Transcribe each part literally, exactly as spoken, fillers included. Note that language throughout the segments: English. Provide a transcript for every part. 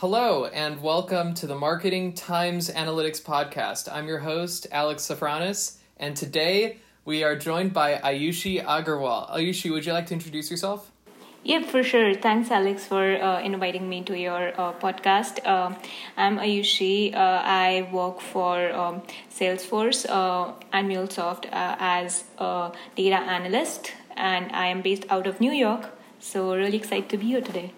Hello, and welcome to the Marketing Times Analytics Podcast. I'm your host, Alex Sofronis, and today we are joined by Ayushi Agarwal. Ayushi, would you like to introduce yourself? Yep, for sure. Thanks, Alex, for uh, inviting me to your uh, podcast. Uh, I'm Ayushi. Uh, I work for um, Salesforce uh, and MuleSoft uh, as a data analyst, and I am based out of New York. So really excited to be here today.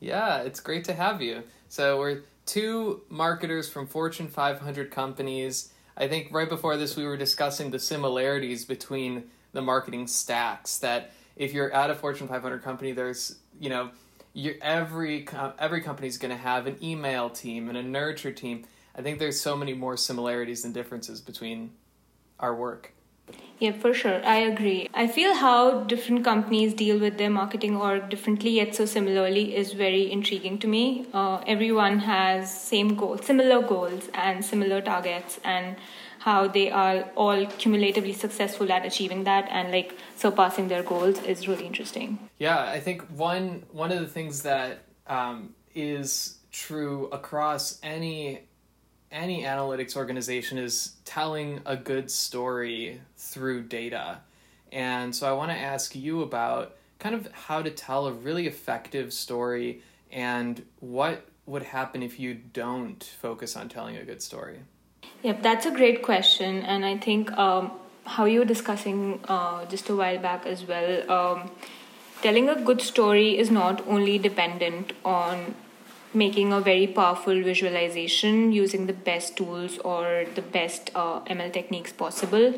Yeah, it's great to have you. So we're two marketers from Fortune five hundred companies. I think right before this, we were discussing the similarities between the marketing stacks that if you're at a Fortune five hundred company, there's, you know, you're, every every company is going to have an email team and a nurture team. I think there's so many more similarities than differences between our work. Yeah, for sure. I agree. I feel how different companies deal with their marketing org differently, yet so similarly, is very intriguing to me. Uh, everyone has same goals, similar goals and similar targets, and how they are all cumulatively successful at achieving that and like surpassing their goals is really interesting. Yeah, I think one one of the things that um, is true across any Any analytics organization is telling a good story through data. And so I want to ask you about kind of how to tell a really effective story and what would happen if you don't focus on telling a good story. Yep, that's a great question. And I think um, how you were discussing uh, just a while back as well, um, telling a good story is not only dependent on making a very powerful visualization using the best tools or the best uh, M L techniques possible.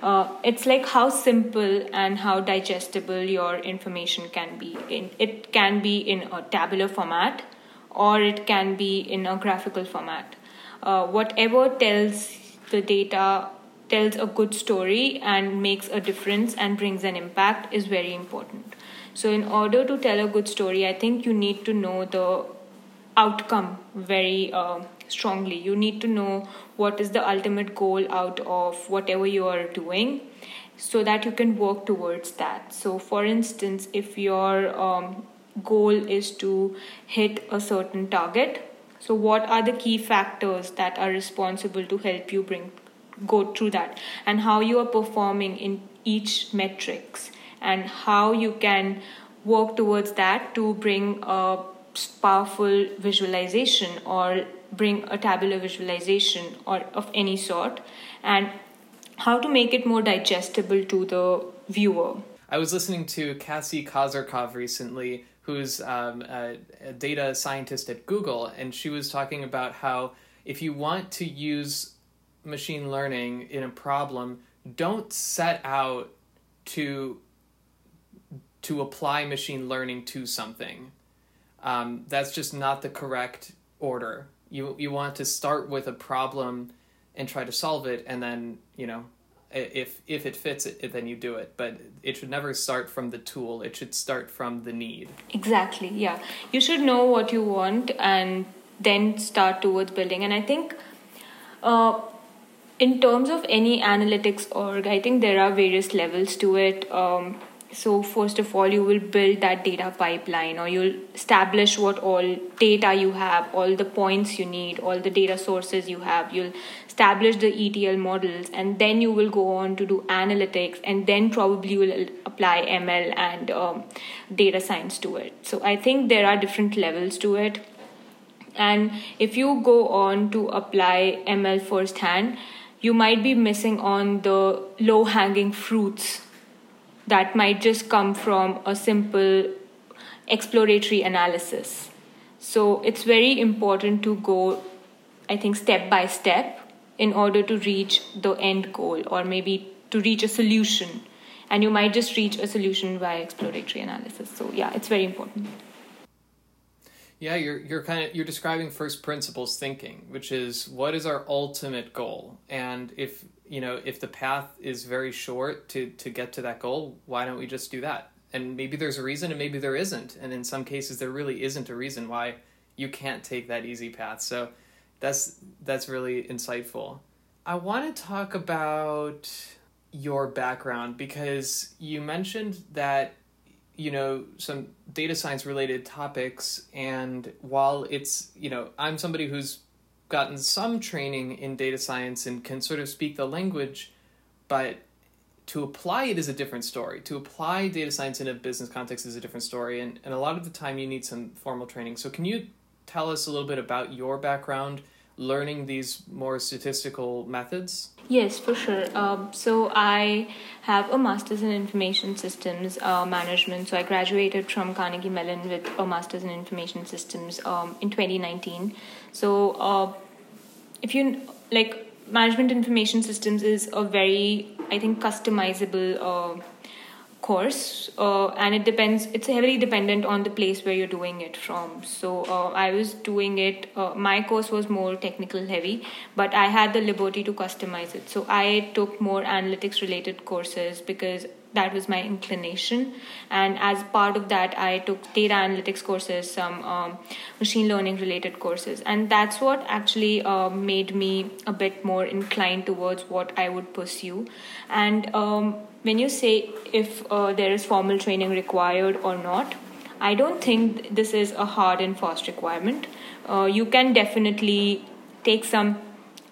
Uh, it's like how simple and how digestible your information can be. In. It can be in a tabular format or it can be in a graphical format. Uh, whatever tells the data, tells a good story and makes a difference and brings an impact is very important. So in order to tell a good story, I think you need to know the outcome very uh, strongly. You need to know what is the ultimate goal out of whatever you are doing so that you can work towards that. So for instance, if your um, goal is to hit a certain target, so what are the key factors that are responsible to help you bring go through that and how you are performing in each metrics and how you can work towards that to bring a powerful visualization or bring a tabular visualization or of any sort and how to make it more digestible to the viewer. I was listening to Cassie Kozarkov recently, who's um, a, a data scientist at Google, and she was talking about how if you want to use machine learning in a problem, don't set out to to apply machine learning to something. Um, that's just not the correct order. You you want to start with a problem and try to solve it, and then, you know, if if it fits it, then you do it. But it should never start from the tool. It should start from the need. Exactly, yeah. You should know what you want and then start towards building. And I think uh, in terms of any analytics org, I think there are various levels to it. Um, So first of all, you will build that data pipeline or you'll establish what all data you have, all the points you need, all the data sources you have. You'll establish the E T L models and then you will go on to do analytics and then probably you will apply M L and um, data science to it. So I think there are different levels to it. And if you go on to apply M L firsthand, you might be missing on the low-hanging fruits that might just come from a simple exploratory analysis. So it's very important to go, I think, step by step in order to reach the end goal or maybe to reach a solution. And you might just reach a solution via exploratory analysis. So yeah, it's very important. Yeah, you're you're kind of you're describing first principles thinking, which is what is our ultimate goal? And if you know, if the path is very short to, to get to that goal, why don't we just do that? And maybe there's a reason and maybe there isn't. And in some cases, there really isn't a reason why you can't take that easy path. So that's that's really insightful. I want to talk about your background because you mentioned that you know, some data science related topics. And while it's, you know, I'm somebody who's gotten some training in data science and can sort of speak the language, but to apply it is a different story. To apply data science in a business context is a different story. And, and a lot of the time you need some formal training. So can you tell us a little bit about your background learning these more statistical methods? Yes, for sure. Um, so I have a master's in information systems uh, management. So I graduated from Carnegie Mellon with a master's in information systems um, in twenty nineteen. So uh, if you like, management information systems is a very, I think, customizable uh, course, uh, and it depends, it's heavily dependent on the place where you're doing it from. So uh, I was doing it, uh, my course was more technical heavy, but I had the liberty to customize it. So I took more analytics related courses because that was my inclination. And as part of that, I took data analytics courses, some um, machine learning related courses. And that's what actually uh, made me a bit more inclined towards what I would pursue. And um, when you say if uh, there is formal training required or not, I don't think this is a hard and fast requirement. Uh, you can definitely take some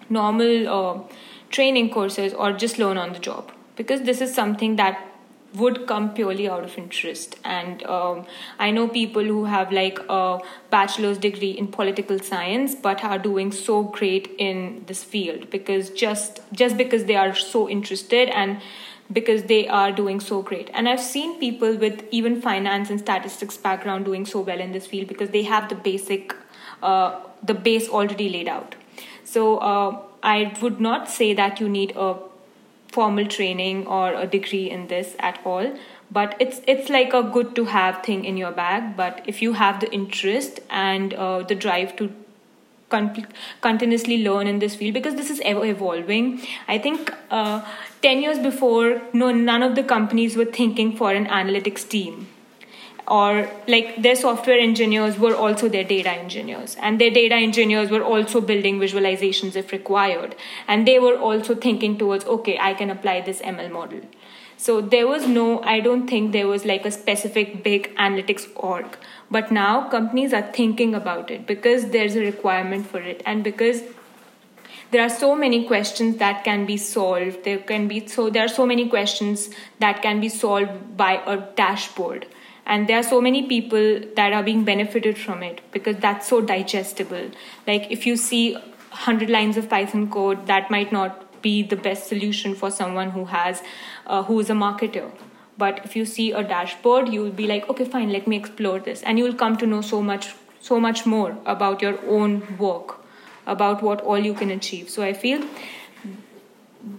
normal uh, training courses or just learn on the job, because this is something that would come purely out of interest. And um, I know people who have like a bachelor's degree in political science but are doing so great in this field because just just because they are so interested and because they are doing so great. And I've seen people with even finance and statistics background doing so well in this field because they have the basic, uh, the base already laid out. So uh, I would not say that you need a formal training or a degree in this at all, but it's it's like a good to have thing in your bag. But if you have the interest and uh, the drive to con- continuously learn in this field, because this is ever evolving. I think uh, ten years before, no, none of the companies were thinking for an analytics team, or like their software engineers were also their data engineers, and their data engineers were also building visualizations if required. And they were also thinking towards, okay, I can apply this M L model. So there was no, I don't think there was like a specific big analytics org, but now companies are thinking about it because there's a requirement for it. And because there are so many questions that can be solved, there can be, so there are so many questions that can be solved by a dashboard. And there are so many people that are being benefited from it because that's so digestible. Like if you see one hundred lines of Python code, that might not be the best solution for someone who has, uh, who is a marketer. But if you see a dashboard, you will be like, okay, fine, let me explore this. And you will come to know so much, so much more about your own work, about what all you can achieve. So I feel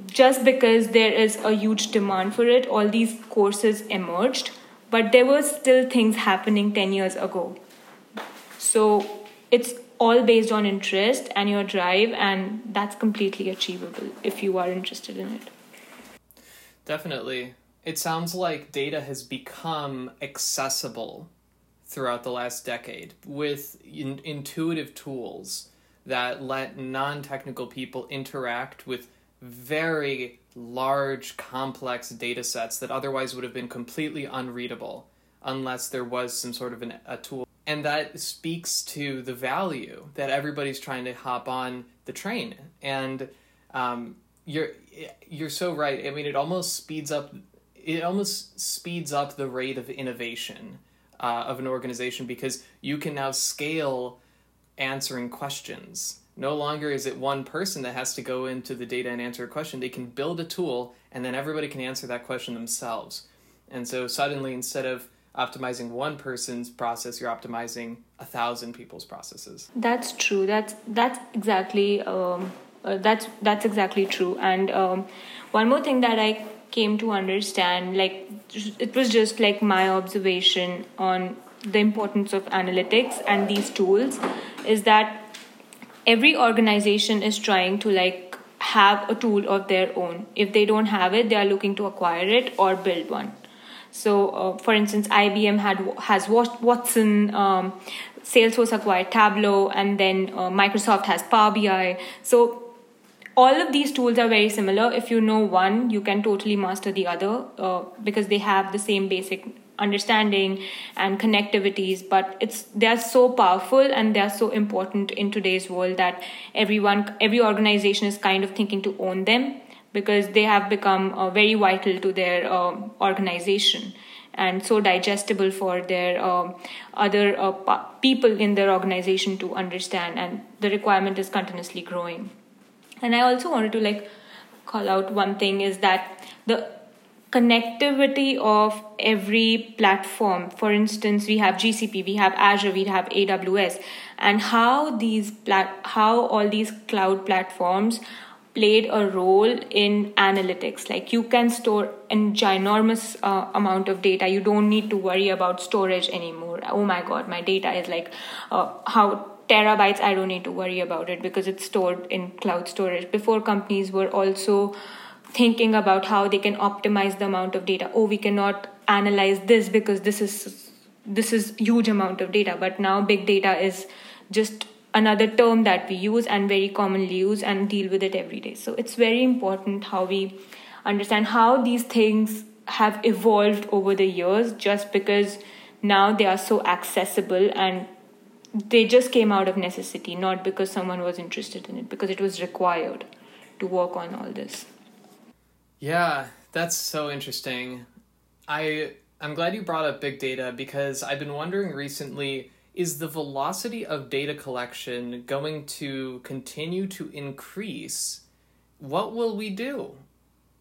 just because there is a huge demand for it, all these courses emerged. But there were still things happening ten years ago. So it's all based on interest and your drive, and that's completely achievable if you are interested in it. Definitely. It sounds like data has become accessible throughout the last decade with in- intuitive tools that let non-technical people interact with very large, complex data sets that otherwise would have been completely unreadable unless there was some sort of an, a tool. And that speaks to the value that everybody's trying to hop on the train. And um, you're you're so right. I mean, it almost speeds up it almost speeds up the rate of innovation uh, of an organization because you can now scale answering questions. No longer is it one person that has to go into the data and answer a question. They can build a tool, and then everybody can answer that question themselves. And so suddenly, instead of optimizing one person's process, you're optimizing a thousand people's processes. That's true. That's that's exactly um, uh, that's that's exactly true. And um, one more thing that I came to understand, like it was just like my observation on the importance of analytics and these tools, is that every organization is trying to like have a tool of their own. If they don't have it, they are looking to acquire it or build one. So, uh, for instance, I B M had has Watson, um, Salesforce acquired Tableau, and then uh, Microsoft has Power B I. So, all of these tools are very similar. If you know one, you can totally master the other uh, because they have the same basic understanding and connectivities, but it's they're so powerful and they're so important in today's world that everyone, every organization is kind of thinking to own them because they have become uh, very vital to their uh, organization and so digestible for their uh, other uh, people in their organization to understand, and the requirement is continuously growing. And I also wanted to like call out one thing is that the connectivity of every platform, for instance, we have G C P, we have Azure, we have A W S, and how these plat- how all these cloud platforms played a role in analytics. Like you can store an ginormous uh, amount of data. You don't need to worry about storage anymore. Oh my God, my data is like uh, how terabytes. I don't need to worry about it because it's stored in cloud storage. Before, companies were also thinking about how they can optimize the amount of data. Oh, we cannot analyze this because this is this is huge amount of data. But now big data is just another term that we use and very commonly use and deal with it every day. So it's very important how we understand how these things have evolved over the years, just because now they are so accessible and they just came out of necessity, not because someone was interested in it, because it was required to work on all this. Yeah, that's so interesting. I, I'm glad you brought up big data because I've been wondering recently, is the velocity of data collection going to continue to increase? What will we do?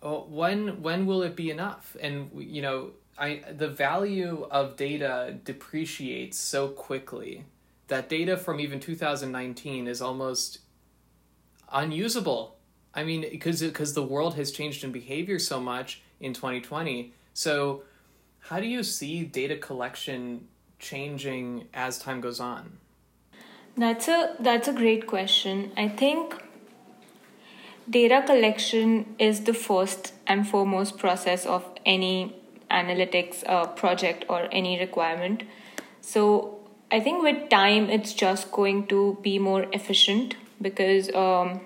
When when will it be enough? And you know, I the value of data depreciates so quickly that data from even two thousand nineteen is almost unusable. I mean, because because the world has changed in behavior so much in twenty twenty. So, how do you see data collection changing as time goes on? That's a that's a great question. I think data collection is the first and foremost process of any analytics uh, project or any requirement. So I think with time, it's just going to be more efficient because um,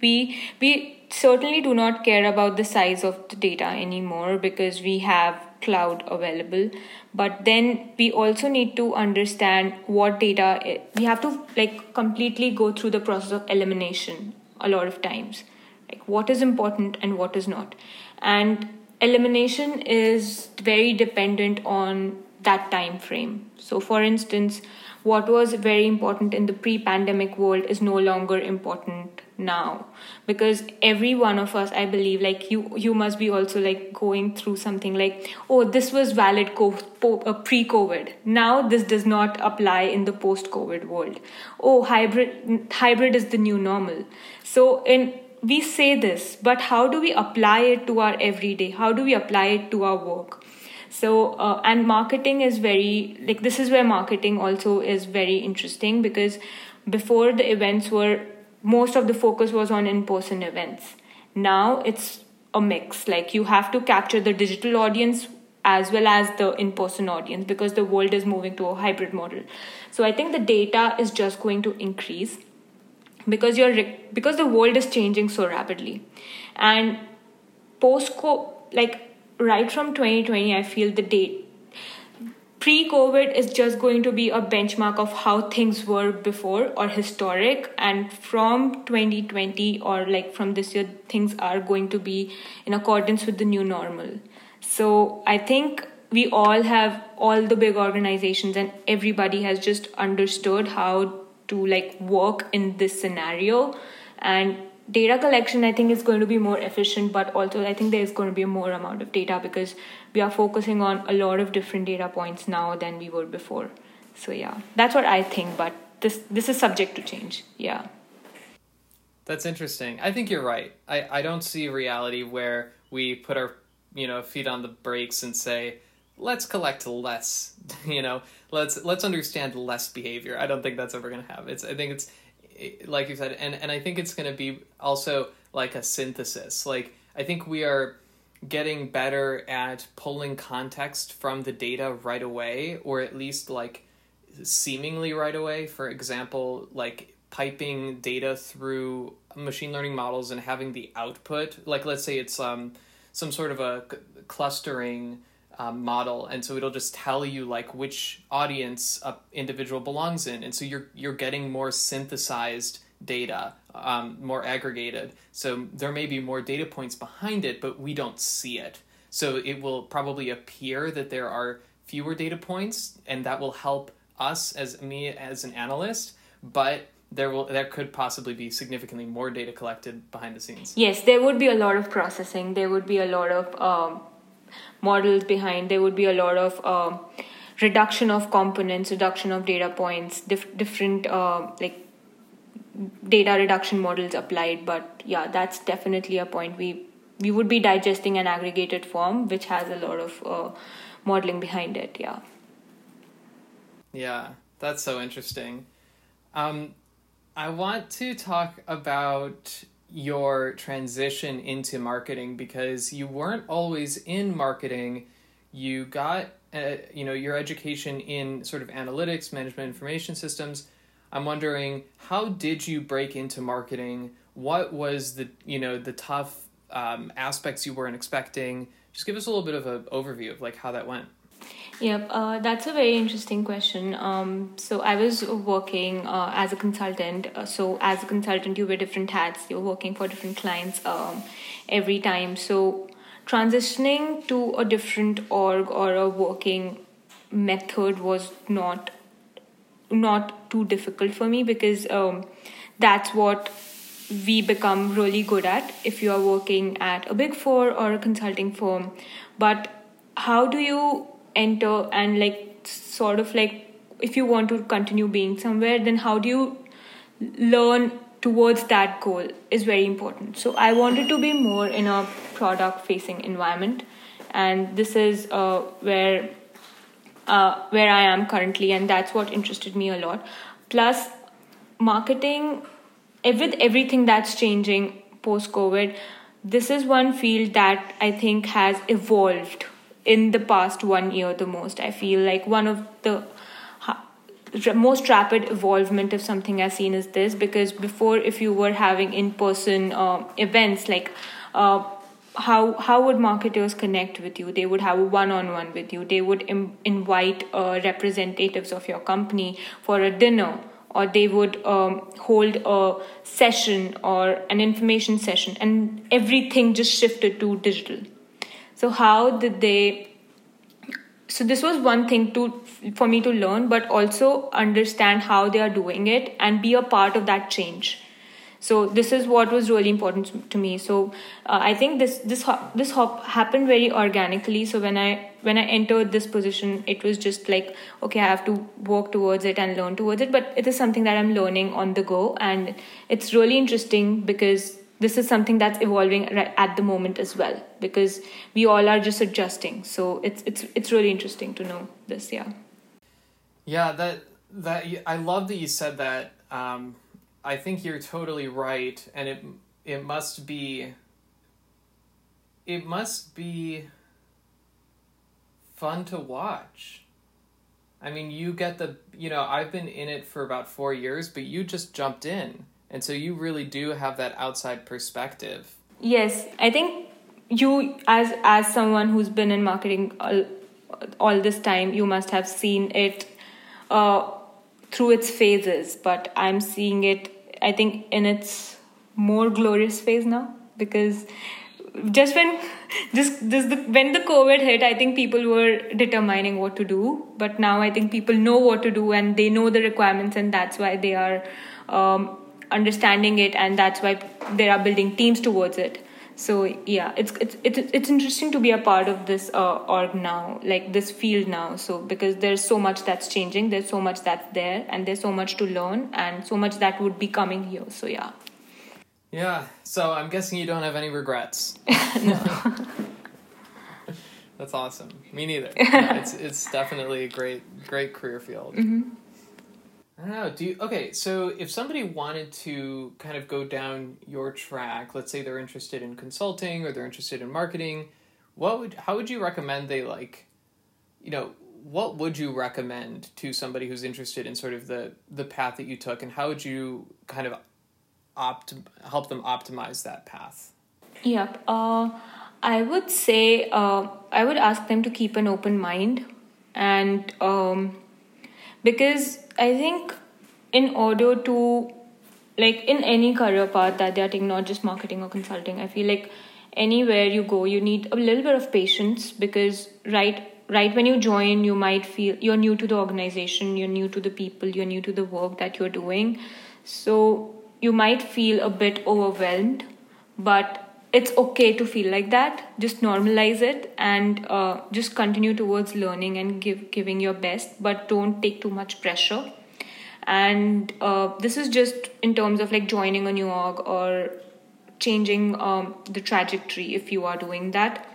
we we certainly do not care about the size of the data anymore because we have cloud available. But then we also need to understand what data is. We have to like completely go through the process of elimination a lot of times, like what is important and what is not. And elimination is very dependent on that time frame. So for instance, what was very important in the pre-pandemic world is no longer important now, because every one of us, I believe, like you you must be also like going through something like, oh, this was valid pre-COVID, now this does not apply in the post-COVID world. Oh, hybrid hybrid is the new normal. So in we say this, but how do we apply it to our everyday? How do we apply it to our work? So, uh, and marketing is very, like, this is where marketing also is very interesting, because before the events were, most of the focus was on in-person events. Now it's a mix, like you have to capture the digital audience as well as the in-person audience because the world is moving to a hybrid model. So I think the data is just going to increase because you're, because the world is changing so rapidly. And post-co, like, right from twenty twenty, I feel the date pre-COVID is just going to be a benchmark of how things were before or historic. And from twenty twenty or like from this year, things are going to be in accordance with the new normal. So I think we all have, all the big organizations and everybody has just understood how to like work in this scenario. And data collection, I think, is going to be more efficient, but also I think there's going to be a more amount of data because we are focusing on a lot of different data points now than we were before. So yeah, that's what I think, but this this is subject to change. Yeah. That's interesting. I think you're right. I, I don't see a reality where we put our, you know, feet on the brakes and say, let's collect less, you know, let's let's understand less behavior. I don't think that's ever going to happen. It's I think it's like you said, and, and I think it's going to be also like a synthesis. Like, I think we are getting better at pulling context from the data right away, or at least like seemingly right away. For example, like piping data through machine learning models and having the output, like let's say it's um some sort of a c- clustering um, model. And so it'll just tell you like which audience a individual belongs in. And so you're you're getting more synthesized data, um, more aggregated. So there may be more data points behind it, but we don't see it. So it will probably appear that there are fewer data points, and that will help us as me as an analyst, but there will there could possibly be significantly more data collected behind the scenes. Yes, there would be a lot of processing. There would be a lot of um, models behind. There would be a lot of uh, reduction of components, reduction of data points, dif- different uh, like data reduction models applied. But yeah, that's definitely a point. We we would be digesting an aggregated form, which has a lot of uh, modeling behind it. Yeah. Yeah, that's so interesting. Um, I want to talk about your transition into marketing, because you weren't always in marketing. You got, uh, you know, your education in sort of analytics, management information systems. I'm wondering, how did you break into marketing? What was the, you know, the tough um, aspects you weren't expecting? Just give us a little bit of an overview of like how that went. Yep, uh, that's a very interesting question. Um, so I was working uh, as a consultant. Uh, so as a consultant, you wear different hats. You're working for different clients um, every time. So transitioning to a different org or a working method was not not too difficult for me, because um, that's what we become really good at if you are working at a big four or a consulting firm. But how do you enter and like sort of like if you want to continue being somewhere, then how do you learn towards that goal is very important. So I wanted to be more in a product facing environment, and this is uh, where uh, where I am currently, and that's what interested me a lot. Plus marketing, with everything that's changing post-COVID, this is one field that I think has evolved in the past one year the most. I feel like one of the most rapid evolvement of something I've seen is this, because before, if you were having in-person uh, events, like uh, how how would marketers connect with you? They would have a one-on-one with you. They would im- invite uh, representatives of your company for a dinner, or they would um, hold a session or an information session, and everything just shifted to digital. So how did they, so this was one thing to for me to learn, but also understand how they are doing it and be a part of that change. So this is what was really important to me. So uh, I think this this hop, this hop happened very organically. So when I when I entered this position, it was just like, okay, I have to work towards it and learn towards it. But it is something that I'm learning on the go, and it's really interesting because this is something that's evolving at the moment as well, because we all are just adjusting. So it's it's it's really interesting to know this, yeah. Yeah, that that I love that you said that. Um, I think you're totally right, and it it must be it must be fun to watch. I mean, you get the you know I've been in it for about four years, but you just jumped in. And so you really do have that outside perspective. Yes, I think you, as as someone who's been in marketing all, all this time, you must have seen it uh, through its phases. But I'm seeing it, I think, in its more glorious phase now, because just when just this the, when the COVID hit, I think people were determining what to do. But now I think people know what to do, and they know the requirements, and that's why they are Um, understanding it, and that's why they are building teams towards it. So yeah, it's it's it's, it's interesting to be a part of this uh, org now, like this field now. So because there's so much that's changing, there's so much that's there, and there's so much to learn, and so much that would be coming here. So yeah. Yeah. So I'm guessing you don't have any regrets. No. That's awesome. Me neither. Yeah, it's it's definitely a great great career field. Mm-hmm. I don't know. Do you, okay, so if somebody wanted to kind of go down your track, let's say they're interested in consulting or they're interested in marketing, what would how would you recommend they like, you know, what would you recommend to somebody who's interested in sort of the, the path that you took, and how would you kind of opt help them optimize that path? Yep. Uh, I would say uh, I would ask them to keep an open mind, and um, because I think in order to, like, in any career path that they are taking, not just marketing or consulting, I feel like anywhere you go, you need a little bit of patience, because right right when you join, you might feel you're new to the organization, you're new to the people, you're new to the work that you're doing. So you might feel a bit overwhelmed, but it's okay to feel like that. Just normalize it and uh, just continue towards learning and give giving your best, but don't take too much pressure. And uh, this is just in terms of like joining a new org or changing um, the trajectory if you are doing that.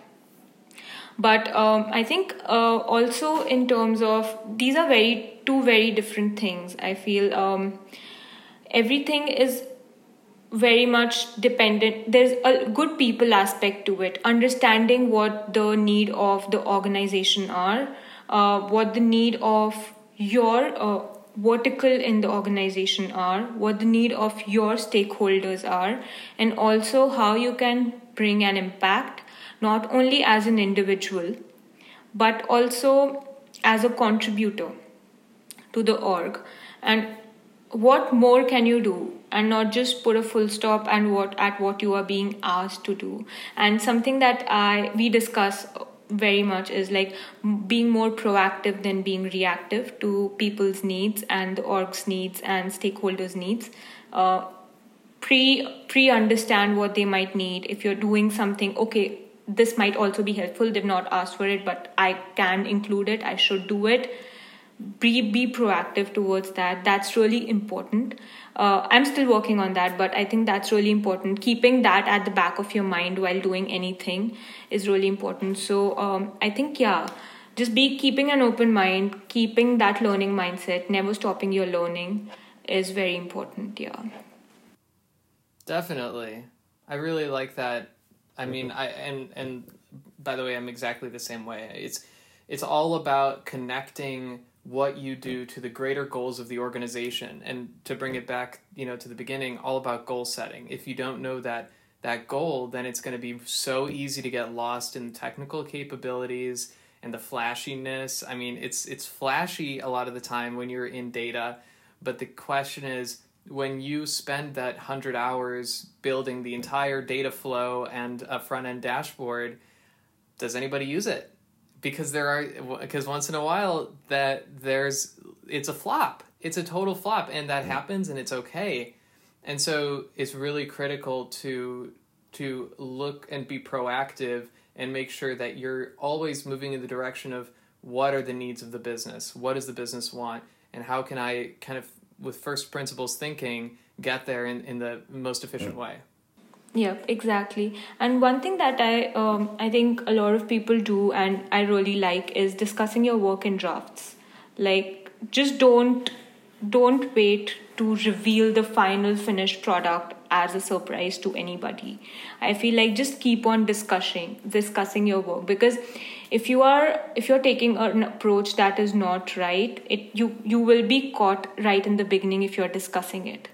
But um, I think uh, also in terms of, these are very two very different things. I feel um, everything is very much dependent. There's a good people aspect to it. Understanding what the need of the organization are, uh, what the need of your uh, vertical in the organization are, what the need of your stakeholders are, and also how you can bring an impact, not only as an individual, but also as a contributor to the org. And what more can you do? And not just put a full stop and what at what you are being asked to do. And something that I we discuss very much is like being more proactive than being reactive to people's needs and the org's needs and stakeholders' needs. Uh, pre pre understand what they might need. If you're doing something, okay, this might also be helpful. They've not asked for it, but I can include it. I should do it. Be be proactive towards that. That's really important. Uh, I'm still working on that, but I think that's really important. Keeping that at the back of your mind while doing anything is really important. So um, I think, yeah, just be keeping an open mind, keeping that learning mindset, never stopping your learning is very important. Yeah. Definitely. I really like that. I mean, I and and by the way, I'm exactly the same way. It's it's all about connecting what you do to the greater goals of the organization. And to bring it back, you know, to the beginning, all about goal setting. If you don't know that that goal, then it's going to be so easy to get lost in technical capabilities and the flashiness. I mean, it's it's flashy a lot of the time when you're in data, but the question is, when you spend that one hundred hours building the entire data flow and a front-end dashboard, does anybody use it? Because there are, because once in a while that there's, it's a flop. It's a total flop, and that happens, and it's okay. And so it's really critical to to look and be proactive and make sure that you're always moving in the direction of what are the needs of the business, what does the business want, and how can I kind of, with first principles thinking, get there in, in the most efficient way. Yeah, exactly. And one thing that I um, I think a lot of people do and I really like is discussing your work in drafts. Like, just don't don't wait to reveal the final finished product as a surprise to anybody. I feel like just keep on discussing discussing your work, because if you are if you're taking an approach that is not right, it you you will be caught right in the beginning if you're discussing it.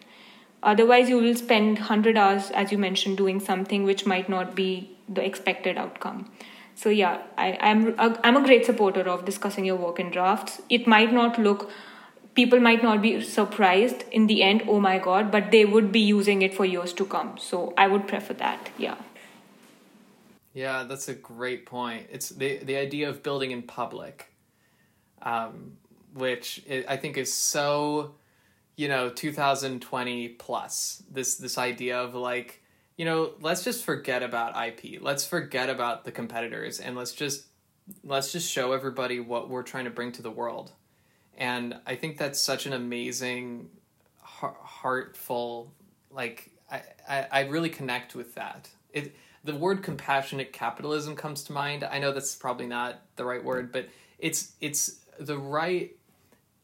Otherwise, you will spend one hundred hours, as you mentioned, doing something which might not be the expected outcome. So yeah, I, I'm a, I'm a great supporter of discussing your work in drafts. It might not look, people might not be surprised in the end, oh my God, but they would be using it for years to come. So I would prefer that, yeah. Yeah, that's a great point. It's the, the idea of building in public, um, which I think is so... you know, two thousand twenty plus, this, this idea of like, you know, let's just forget about I P. Let's forget about the competitors, and let's just, let's just show everybody what we're trying to bring to the world. And I think that's such an amazing, heartful, like, I, I, I really connect with that. It, the word compassionate capitalism comes to mind. I know that's probably not the right word, but it's, it's the right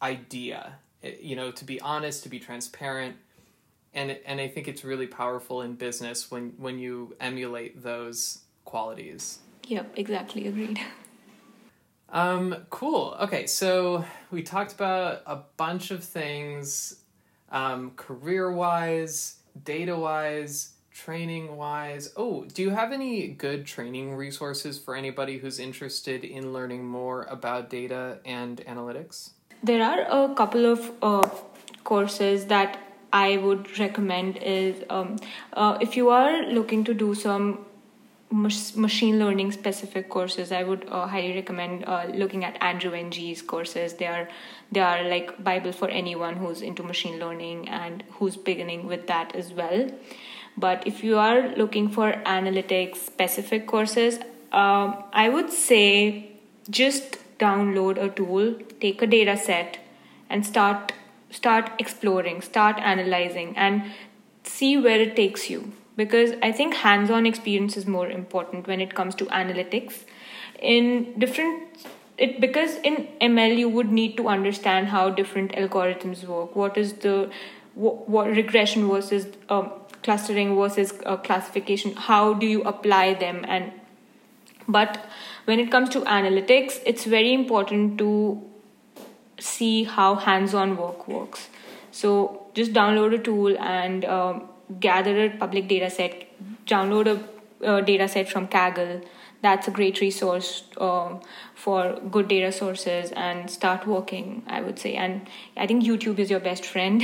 idea, you know, to be honest, to be transparent. And and I think it's really powerful in business when, when you emulate those qualities. Yep, exactly. Agreed. Um, cool. Okay, so we talked about a bunch of things, um, career-wise, data-wise, Training wise, oh, do you have any good training resources for anybody who's interested in learning more about data and analytics? There are a couple of uh, courses that I would recommend is um, uh, if you are looking to do some machine learning specific courses, I would uh, highly recommend uh, looking at Andrew N G's courses. They are they are like Bible for anyone who's into machine learning and who's beginning with that as well. But if you are looking for analytics specific courses, um, I would say just download a tool, take a data set, and start start exploring, start analyzing, and see where it takes you. Because I think hands-on experience is more important when it comes to analytics. In different, it because in M L you would need to understand how different algorithms work. What is the what, what regression versus um, clustering versus uh, classification? How do you apply them? And but when it comes to analytics, it's very important to see how hands-on work works. So just download a tool and. Um, Gather a public data set, download a uh, data set from Kaggle. That's a great resource um, for good data sources, and start working, I would say. And I think YouTube is your best friend.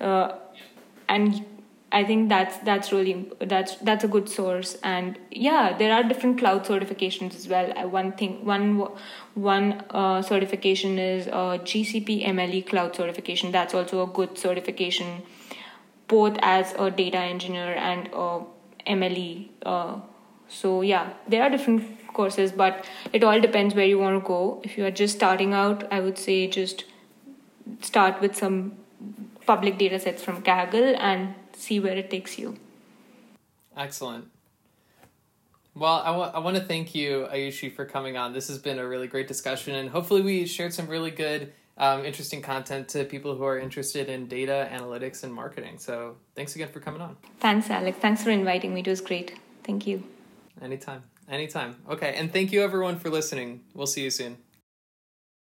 Uh, and I think that's that's really that's that's a good source. And yeah, there are different cloud certifications as well. One thing, one one uh, certification is uh, G C P M L E cloud certification. That's also a good certification, both as a data engineer and a M L E. Uh, so yeah, there are different courses, but it all depends where you want to go. If you are just starting out, I would say just start with some public data sets from Kaggle and see where it takes you. Excellent. Well, I, w- I want to thank you, Ayushi, for coming on. This has been a really great discussion, and hopefully we shared some really good Um, interesting content to people who are interested in data, analytics, and marketing. So thanks again for coming on. Thanks, Alex. Thanks for inviting me. It was great. Thank you. Anytime. Anytime. Okay. And thank you, everyone, for listening. We'll see you soon.